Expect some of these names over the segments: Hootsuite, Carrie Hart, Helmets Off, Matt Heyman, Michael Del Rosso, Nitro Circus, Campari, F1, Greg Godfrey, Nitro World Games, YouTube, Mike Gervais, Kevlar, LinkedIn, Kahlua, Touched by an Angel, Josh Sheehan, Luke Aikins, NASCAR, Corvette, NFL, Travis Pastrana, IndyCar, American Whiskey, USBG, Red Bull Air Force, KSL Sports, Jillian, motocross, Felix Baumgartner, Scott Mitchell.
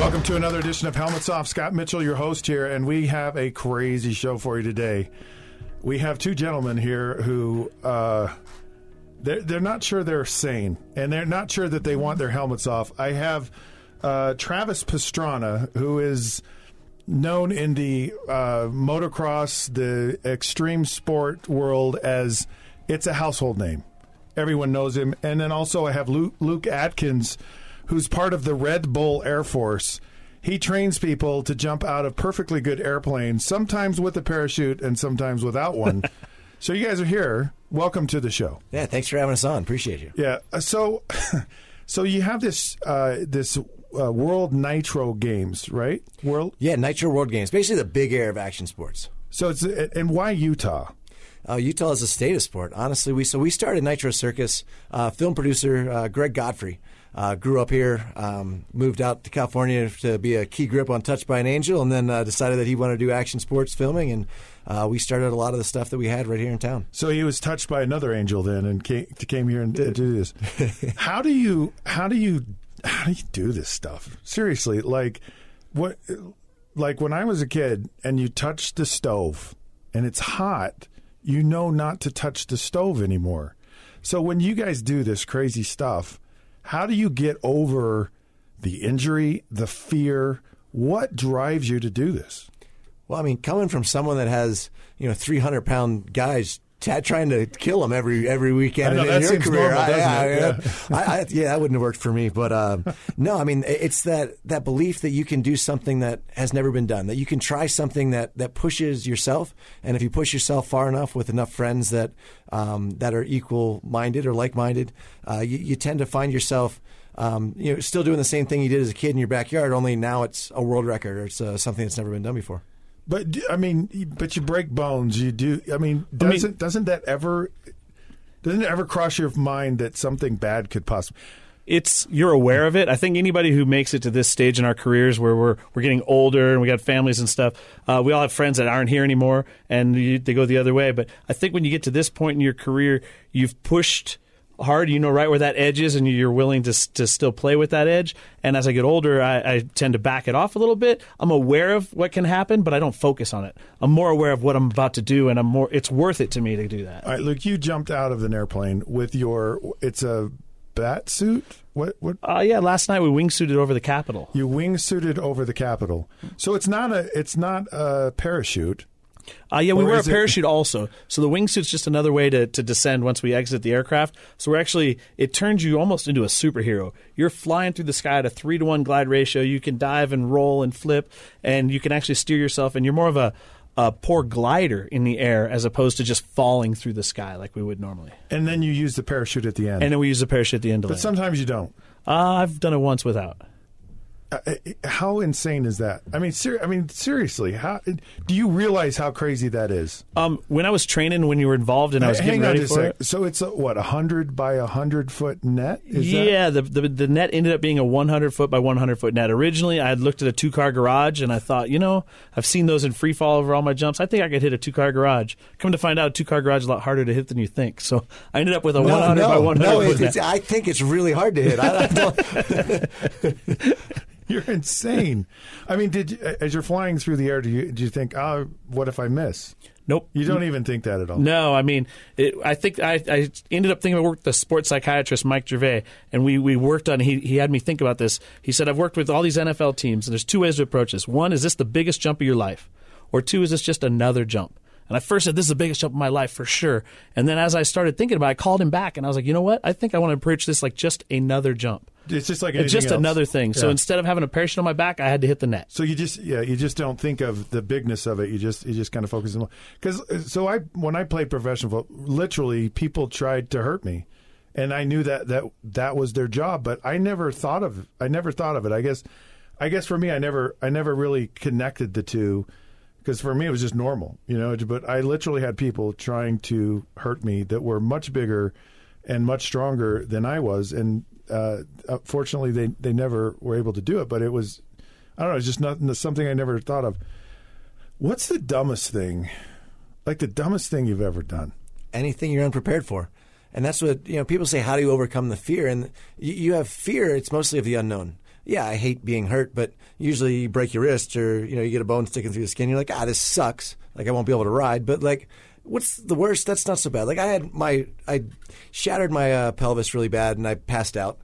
Welcome to another edition of Helmets Off. Scott Mitchell, your host here, and we have a crazy show for you today. We have two gentlemen here who they're not sure they're sane, and they're not sure that they want their helmets off. I have Travis Pastrana, who is known in the motocross, the extreme sport world as it's a household name. Everyone knows him. And then also I have Luke Aikins, who's part of the Red Bull Air Force. He trains people to jump out of perfectly good airplanes, sometimes with a parachute and sometimes without one. So you guys are here. Welcome to the show. Yeah, thanks for having us on. Appreciate you. Yeah. So you have this this World Nitro Games, right? Nitro World Games. Basically the big air of action sports. So it's and why Utah? Utah is a state of sport. Honestly, we started Nitro Circus. Film producer Greg Godfrey grew up here, moved out to California to be a key grip on Touched by an Angel, and then decided that he wanted to do action sports filming, and we started a lot of the stuff that we had right here in town. So he was touched by another angel then, and came here and did this. How do you do this stuff? Seriously, like when I was a kid, and you touch the stove, and it's hot. You know not to touch the stove anymore. So when you guys do this crazy stuff, how do you get over the injury, the fear? What drives you to do this? Well, I mean, coming from someone that has, 300-pound guys trying to kill them every weekend in your career, that wouldn't have worked for me. But no, I mean, it's that belief that you can do something that has never been done, that you can try something that pushes yourself, and if you push yourself far enough with enough friends that are equal-minded or like-minded, you tend to find yourself. Still doing the same thing you did as a kid in your backyard, only now it's a world record or it's something that's never been done before. But but you break bones. You do. Doesn't it ever cross your mind that something bad could possibly? You're aware of it. I think anybody who makes it to this stage in our careers, where we're getting older and we got families and stuff, we all have friends that aren't here anymore, and they go the other way. But I think when you get to this point in your career, you've pushed hard, right where that edge is, and you're willing to still play with that edge. And as I get older, I tend to back it off a little bit. I'm aware of what can happen, but I don't focus on it. I'm more aware of what I'm about to do, and it's worth it to me to do that. All right, Luke, you jumped out of an airplane with it's a bat suit? What? Last night we wingsuited over the Capitol. You wingsuited over the Capitol. So it's not a parachute. We wear a parachute also. So the wingsuit's just another way to descend once we exit the aircraft. So it turns you almost into a superhero. You're flying through the sky at a 3-to-1 glide ratio. You can dive and roll and flip, and you can actually steer yourself. And you're more of a poor glider in the air as opposed to just falling through the sky like we would normally. And then you use the parachute at the end. And then we use the parachute at the end. But sometimes you don't. I've done it once without. How insane is that? I mean, seriously, how do you realize how crazy that is? When I was training, when you were involved, and I was getting ready for it. So it's 100 by 100 foot net? The net ended up being a 100 foot by 100 foot net. Originally, I had looked at a 2-car garage, and I thought, I've seen those in free fall over all my jumps. I think I could hit a 2-car garage. Come to find out, a 2-car garage is a lot harder to hit than you think. So I ended up with a 100 by 100 foot net. I think it's really hard to hit. I don't. You're insane. I mean, as you're flying through the air, do you think, what if I miss? Nope. You don't even think that at all. No, I mean, I ended up thinking I worked with the sports psychiatrist, Mike Gervais, and we worked on, he had me think about this. He said, I've worked with all these NFL teams, and there's two ways to approach this. One, is this the biggest jump of your life? Or two, is this just another jump? And I first said, this is the biggest jump of my life for sure. And then as I started thinking about it, I called him back, and I was like, you know what? I think I want to approach this like just another jump. It's just like it's just else. Another thing. Yeah. So instead of having a parachute on my back, I had to hit the net. So you just don't think of the bigness of it. You just kind of focus on because when I played professional football, literally people tried to hurt me, and I knew that was their job. But I never thought of it. I guess for me, I never really connected the two because for me it was just normal, But I literally had people trying to hurt me that were much bigger and much stronger than I was, and fortunately, they never were able to do it, but it was, I don't know, it's just something I never thought of. What's the dumbest thing? Like the dumbest thing you've ever done? Anything you're unprepared for. And that's what, people say, how do you overcome the fear? And you have fear, it's mostly of the unknown. yeah, I hate being hurt, but usually you break your wrist or, you know, you get a bone sticking through the skin. You're like, ah, this sucks. Like, I won't be able to ride. But, like, what's the worst? That's not so bad. Like, I shattered my pelvis really bad, and I passed out.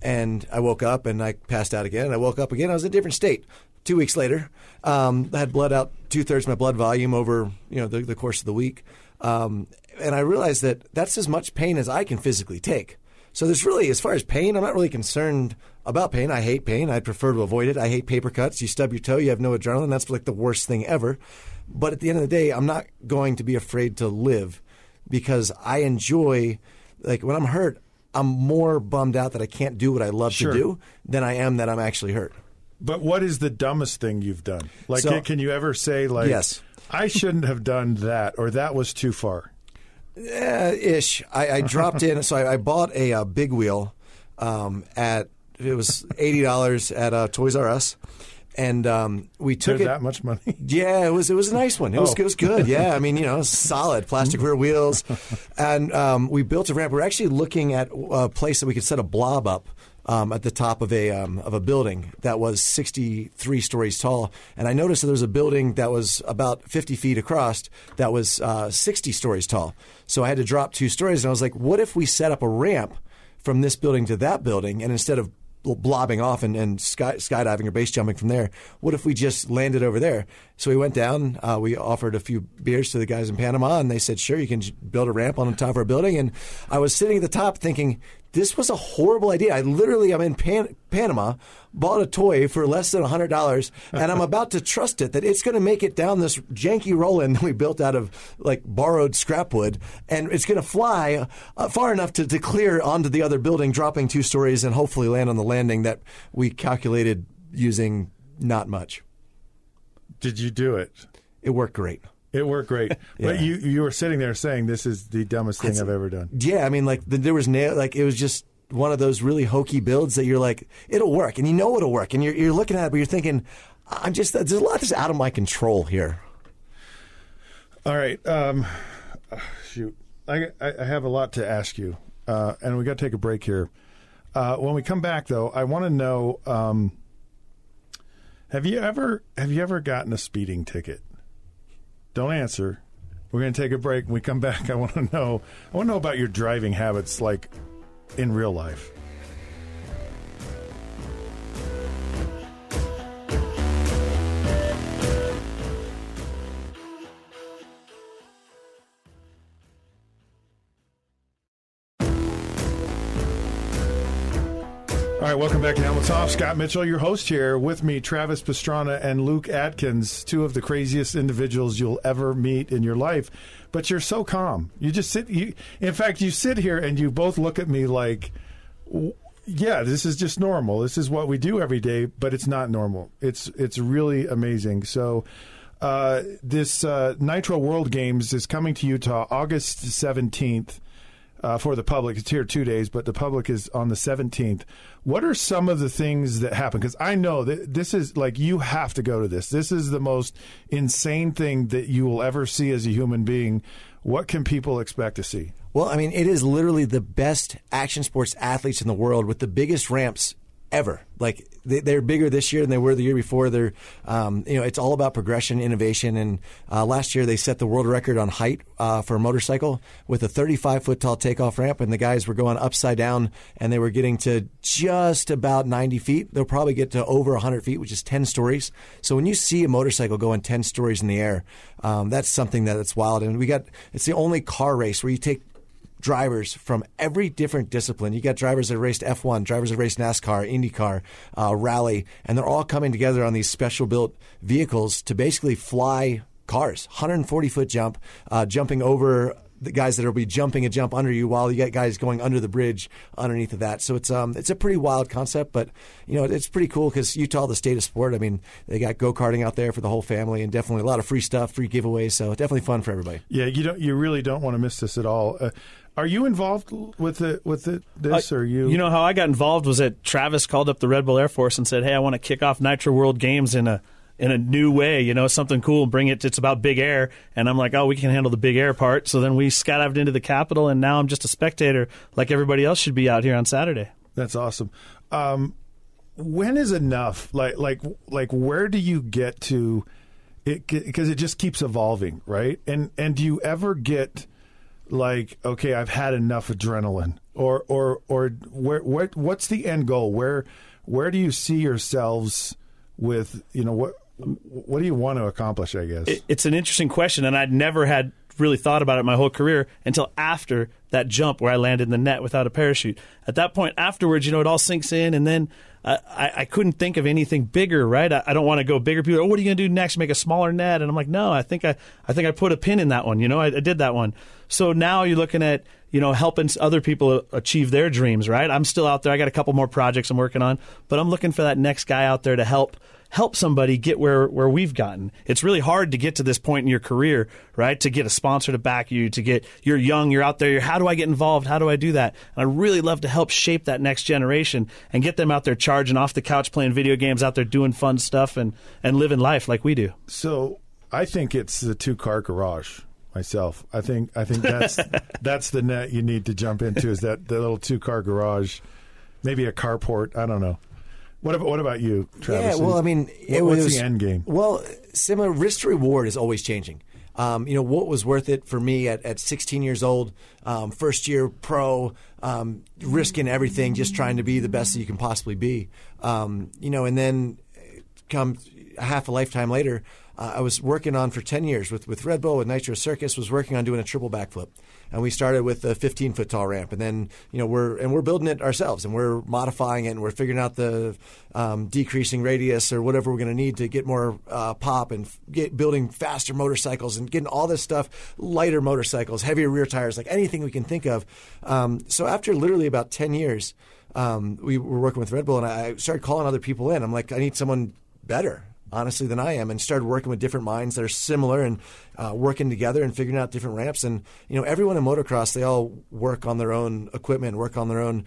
And I woke up, and I passed out again. And I woke up again. I was in a different state. 2 weeks later, I had bled out two-thirds of my blood volume over, you know, the course of the week. And I realized that that's as much pain as I can physically take. So there's really, as far as pain, I'm not really concerned about pain. I hate pain. I prefer to avoid it. I hate paper cuts. You stub your toe, you have no adrenaline. That's like the worst thing ever. But at the end of the day, I'm not going to be afraid to live because I enjoy, like when I'm hurt, I'm more bummed out that I can't do what I love to do than I am that I'm actually hurt. But what is the dumbest thing you've done? Like, so, can you ever say, like, yes, I shouldn't have done that, or that was too far? Ish. I dropped in. So I bought a big wheel at, it was $80 at Toys R Us. And we took it. That much money? Yeah, it was a nice one. It was good. Yeah, I mean, you know, solid plastic rear wheels. And we built a ramp. We're actually looking at a place that we could set a blob up. At the top of a building that was 63 stories tall. And I noticed that there was a building that was about 50 feet across that was 60 stories tall. So I had to drop 2 stories, and I was like, what if we set up a ramp from this building to that building, and instead of blobbing off and skydiving or base jumping from there, what if we just landed over there? So we went down. We offered a few beers to the guys in Panama, and they said, sure, you can build a ramp on the top of our building. And I was sitting at the top thinking, this was a horrible idea. I'm in Panama, bought a toy for less than $100, and I'm about to trust it that it's going to make it down this janky roll-in that we built out of like borrowed scrap wood, and it's going to fly far enough to clear onto the other building, dropping 2 stories, and hopefully land on the landing that we calculated using not much. Did you do it? It worked great. It worked great. Yeah. But you were sitting there saying, this is the dumbest thing I've ever done. Yeah, I mean, like, there was like, it was just one of those really hokey builds that you're like, it'll work, and you know it'll work, and you're looking at it, but you're thinking, there's a lot that's out of my control here. All right. Shoot. I have a lot to ask you, and we got to take a break here. When we come back, though, I want to know, have you ever gotten a speeding ticket? Don't answer. We're going to take a break. When we come back, I want to know about your driving habits, like in real life. All right, welcome back to Helmets Off. Scott Mitchell, your host here. With me, Travis Pastrana and Luke Aikins, two of the craziest individuals you'll ever meet in your life. But you're so calm. You just sit. In fact, you sit here and you both look at me like, yeah, this is just normal. This is what we do every day, but it's not normal. It's really amazing. So this Nitro World Games is coming to Utah August 17th. For the public, it's here 2 days, but the public is on the 17th. What are some of the things that happen? Because I know that this is like, you have to go to this. This is the most insane thing that you will ever see as a human being. What can people expect to see? Well, I mean, it is literally the best action sports athletes in the world with the biggest ramps ever. Like, they're bigger this year than they were the year before. They're, you know, it's all about progression, innovation. And last year they set the world record on height for a motorcycle with a 35-foot tall takeoff ramp. And the guys were going upside down, and they were getting to just about 90 feet. They'll probably get to over 100 feet, which is 10 stories. So when you see a motorcycle going 10 stories in the air, that's something that's wild. And it's the only car race where you take drivers from every different discipline. You got drivers that raced F1, drivers that raced NASCAR, IndyCar, Rally, and they're all coming together on these special-built vehicles to basically fly cars. 140-foot jump, jumping over the guys that will be jumping a jump under you, while you got guys going under the bridge underneath of that. So it's a pretty wild concept, but you know it's pretty cool because Utah, the state of sport. I mean, they got go-karting out there for the whole family, and definitely a lot of free stuff, free giveaways. So definitely fun for everybody. Yeah, you really don't want to miss this at all. Are you involved with this? Or you? You know how I got involved was that Travis called up the Red Bull Air Force and said, "Hey, I want to kick off Nitro World Games in a new way, you know, something cool. Bring it. It's about big air." And I'm like, "Oh, we can handle the big air part." So then we skydived into the Capitol, and now I'm just a spectator, like everybody else should be out here on Saturday. That's awesome. when is enough? Like where do you get to it? Because it just keeps evolving, right? And do you ever get like, okay, I've had enough adrenaline, or what's the end goal? Where do you see yourselves with, you know, what do you want to accomplish? I guess it's an interesting question, and I'd never had really thought about it my whole career until after that jump where I landed in the net without a parachute. At that point afterwards, you know, it all sinks in, and then I couldn't think of anything bigger, right? I don't want to go bigger. People are, what are you going to do next? Make a smaller net? And I'm like, no, I think I put a pin in that one. You know, I did that one. So now you're looking at, you know, helping other people achieve their dreams, right? I'm still out there. I got a couple more projects I'm working on, but I'm looking for that next guy out there to help somebody get where we've gotten. It's really hard to get to this point in your career, right? To get a sponsor to back you, to get, you're young, you're out there, how do I get involved? How do I do that? And I really love to help shape that next generation and get them out there charging off the couch, playing video games, out there doing fun stuff and living life like we do. So I think it's the 2-car garage myself. I think that's that's the net you need to jump into, is that little 2-car garage, maybe a carport. I don't know. What about you, Travis? Yeah, well, I mean, what's the end game? Well, similar, risk reward is always changing. You know, what was worth it for me at 16 years old, first year pro, risking everything, just trying to be the best that you can possibly be. You know, and then come half a lifetime later, I was working on for 10 years with Red Bull, with Nitro Circus, was working on doing a triple backflip. And we started with a 15-foot tall ramp, and then, you know, we're building it ourselves, and we're modifying it, and we're figuring out the decreasing radius or whatever we're going to need to get more pop, and building faster motorcycles and getting all this stuff, lighter motorcycles, heavier rear tires, like anything we can think of. So after literally about 10 years, we were working with Red Bull, and I started calling other people in. I'm like, I need someone better, honestly, than I am, and started working with different minds that are similar, and working together and figuring out different ramps. And, you know, everyone in motocross, they all work on their own equipment, work on their own.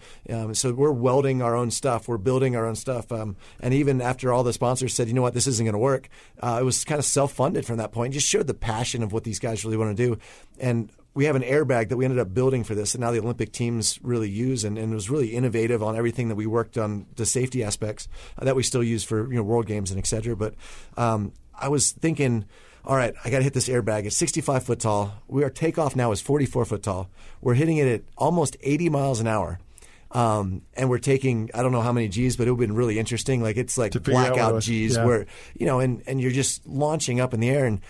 So we're welding our own stuff. We're building our own stuff. And even after all the sponsors said, you know what, this isn't going to work, it was kind of self-funded from that point. It just showed the passion of what these guys really want to do. And we have an airbag that we ended up building for this, and now the Olympic teams really use, and it was really innovative on everything that we worked on, the safety aspects that we still use for, you know, World Games and et cetera. But I was thinking, all right, I got to hit this airbag. It's 65 foot tall. Our takeoff now is 44 foot tall. We're hitting it at almost 80 miles an hour. And we're taking, I don't know how many G's, but it would have been really interesting. Like, it's like blackout G's, yeah, where, you know, and you're just launching up in the air. And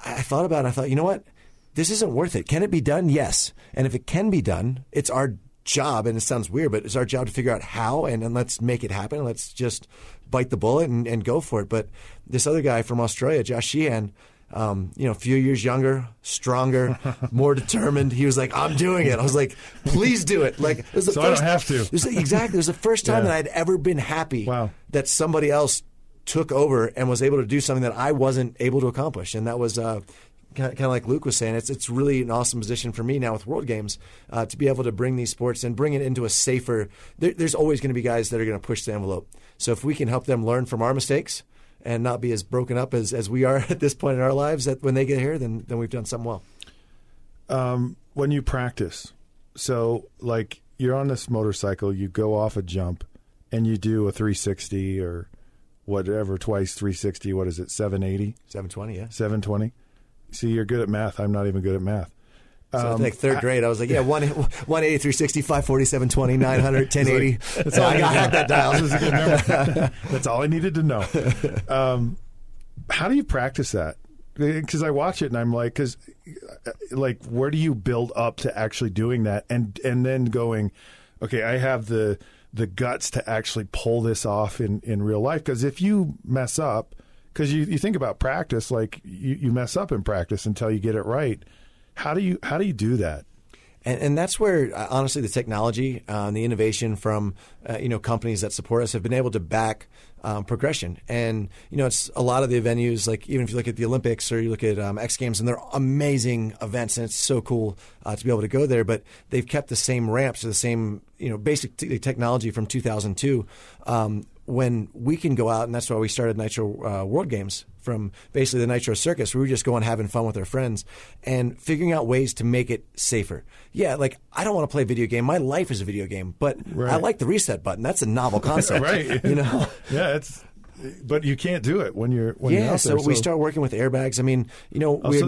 I thought about it. I thought, you know what? This isn't worth it. Can it be done? Yes. And if it can be done, it's our job, and it sounds weird, but it's our job to figure out how, and let's make it happen. Let's just bite the bullet and go for it. But this other guy from Australia, Josh Sheehan, you know, a few years younger, stronger, more determined. He was like, I'm doing it. I was like, please do it. Like, it was the first, I don't have to. Exactly. It was the first time that I'd ever been happy that somebody else took over and was able to do something that I wasn't able to accomplish. And that was... kind of like Luke was saying, it's really an awesome position for me now with World Games to be able to bring these sports and bring it into a safer. There's always going to be guys that are going to push the envelope. So if we can help them learn from our mistakes and not be as broken up as we are at this point in our lives, that when they get here, then we've done something well. When you practice, so like you're on this motorcycle, you go off a jump and you do a 360 or whatever, twice 360. What is it? 780? 720, yeah. 720. See, you're good at math. I'm not even good at math. So in like third grade, I was like, 180, 360, 540, 720, 900, 1080. That's all I had that dial. That's all I needed to know. How do you practice that? Because I watch it and I'm like, where do you build up to actually doing that? And then going, okay, I have the guts to actually pull this off in real life. Because if you mess up, because you think about practice, like you mess up in practice until you get it right. How do you do that? And that's where, honestly, the technology and the innovation from companies that support us have been able to back progression. And, you know, it's a lot of the venues, like even if you look at the Olympics or you look at X Games, and they're amazing events, and it's so cool to be able to go there. But they've kept the same ramps or the same, you know, basic technology from 2002. when we can go out, and that's why we started Nitro World Games from basically the Nitro Circus. We were just going having fun with our friends and figuring out ways to make it safer. Yeah, like, I don't want to play a video game. My life is a video game, but right. I like the reset button. That's a novel concept. Right. You know? Yeah, it's... But you can't do it when you're when you're out there. Yeah, so we start working with airbags. I mean, you know, we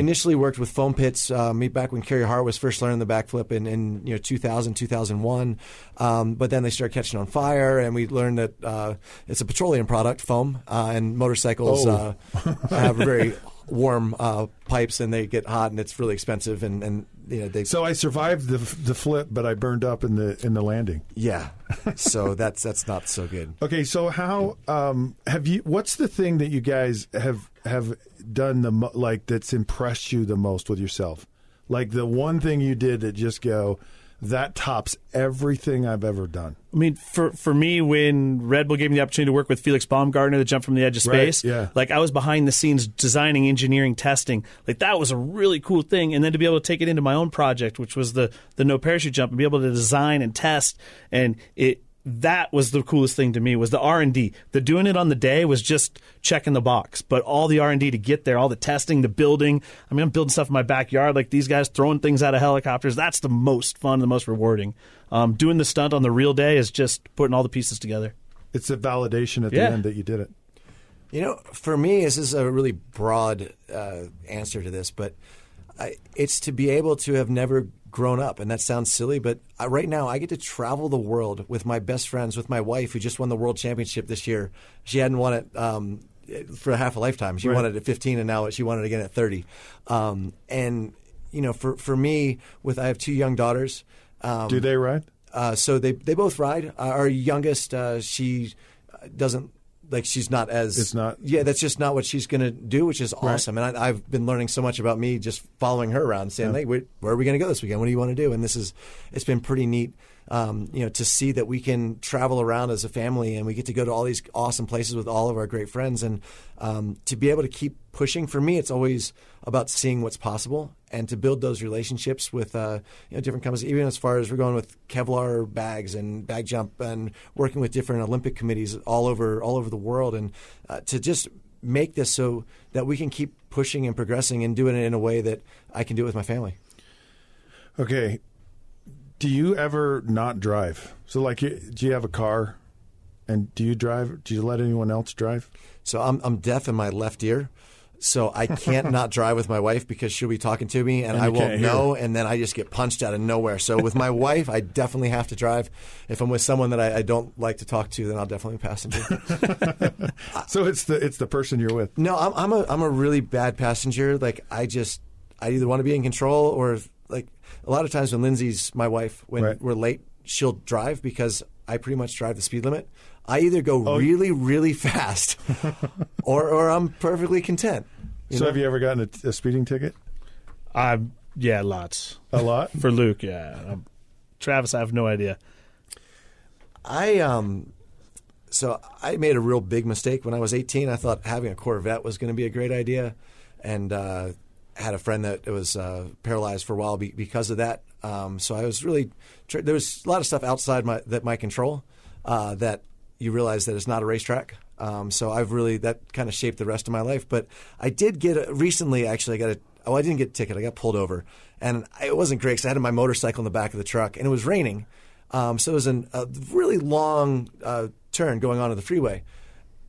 initially worked with foam pits back when Carrie Hart was first learning the backflip in 2000, 2001. But then they started catching on fire, and we learned that it's a petroleum product, foam, and motorcycles have very warm pipes, and they get hot, and it's really expensive. And so I survived the flip, but I burned up in the landing. Yeah, so that's not so good. Okay, so how have you? What's the thing that you guys have done that's impressed you the most with yourself? Like the one thing you did that just go, that tops everything I've ever done. I mean, for me, when Red Bull gave me the opportunity to work with Felix Baumgartner, the jump from the edge of space, like I was behind the scenes designing, engineering, testing. Like that was a really cool thing. And then to be able to take it into my own project, which was the no parachute jump, and be able to design and test, and that was the coolest thing to me, was the R&D. The doing it on the day was just checking the box, but all the R&D to get there, all the testing, the building. I mean, I'm building stuff in my backyard, like these guys throwing things out of helicopters. That's the most fun, the most rewarding. Doing the stunt on the real day is just putting all the pieces together. It's a validation at the end that you did it. You know, for me, this is a really broad answer to this, but it's to be able to have never grown up, and that sounds silly, but right now I get to travel the world with my best friends, with my wife, who just won the world championship this year. She hadn't won it for half a lifetime. She won it at 15, and now she won it again at 30. And you know, for me, I have two young daughters. Do they ride? So they both ride. Our youngest, she doesn't. Like, she's not as... It's not... Yeah, that's just not what she's going to do, which is awesome. Right. And I've been learning so much about me just following her around, saying, hey, where are we going to go this weekend? What do you want to do? And it's been pretty neat, to see that we can travel around as a family, and we get to go to all these awesome places with all of our great friends. And to be able to keep pushing, for me, it's always about seeing what's possible and to build those relationships with different companies, even as far as we're going with Kevlar bags and bag jump and working with different Olympic committees all over the world, and to just make this so that we can keep pushing and progressing and doing it in a way that I can do it with my family. Okay. Do you ever not drive? So like, do you have a car? And do you drive? Do you let anyone else drive? So I'm deaf in my left ear. So I can't not drive with my wife, because she'll be talking to me and I won't know, and then I just get punched out of nowhere. So with my wife, I definitely have to drive. If I'm with someone that I don't like to talk to, then I'll definitely passenger. So it's the person you're with. No, I'm a really bad passenger. Like I either want to be in control, or like a lot of times when Lindsay's my wife, when we're late, she'll drive, because I pretty much drive the speed limit. I either go really, really fast or I'm perfectly content. So have you ever gotten a speeding ticket? Yeah, lots. A lot? For Luke, yeah. Travis, I have no idea. So I made a real big mistake. When I was 18, I thought having a Corvette was going to be a great idea, and had a friend that was paralyzed for a while because of that. So I was really there was a lot of stuff outside my control that – you realize that it's not a racetrack. So I've really, that kind of shaped the rest of my life. But I did get, I didn't get a ticket. I got pulled over. And it wasn't great, because I had my motorcycle in the back of the truck, and it was raining. So it was a really long turn going onto the freeway.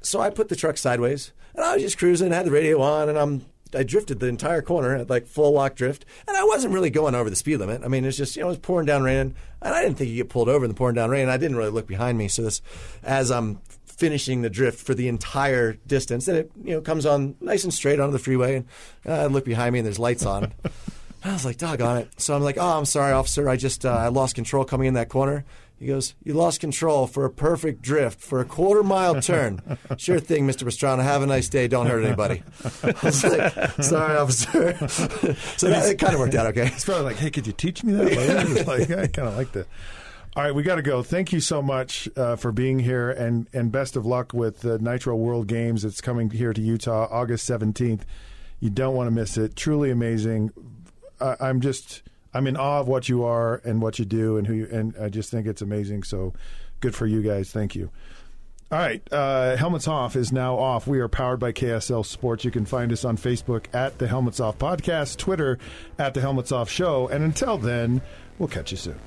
So I put the truck sideways, and I was just cruising, had the radio on, and I drifted the entire corner at like full lock drift, and I wasn't really going over the speed limit. I mean, it's just, it was pouring down rain, and I didn't think you get pulled over in the pouring down rain. I didn't really look behind me. So as I'm finishing the drift for the entire distance, and it comes on nice and straight onto the freeway, and I look behind me and there's lights on. I was like, doggone it. So I'm like, oh, I'm sorry, officer. I just I lost control coming in that corner. He goes, you lost control for a perfect drift for a quarter-mile turn. Sure thing, Mr. Pastrana. Have a nice day. Don't hurt anybody. I was like, sorry, officer. So it kind of worked out okay. It's probably like, hey, could you teach me that? Like, I kind of like that. All right, we got to go. Thank you so much for being here, and best of luck with the Nitro World Games. It's coming here to Utah August 17th. You don't want to miss it. Truly amazing. I'm in awe of what you are and what you do and who you, and I just think it's amazing. So good for you guys. Thank you. All right. Helmets Off is now off. We are powered by KSL Sports. You can find us on Facebook at The Helmets Off Podcast, Twitter at The Helmets Off Show. And until then, we'll catch you soon.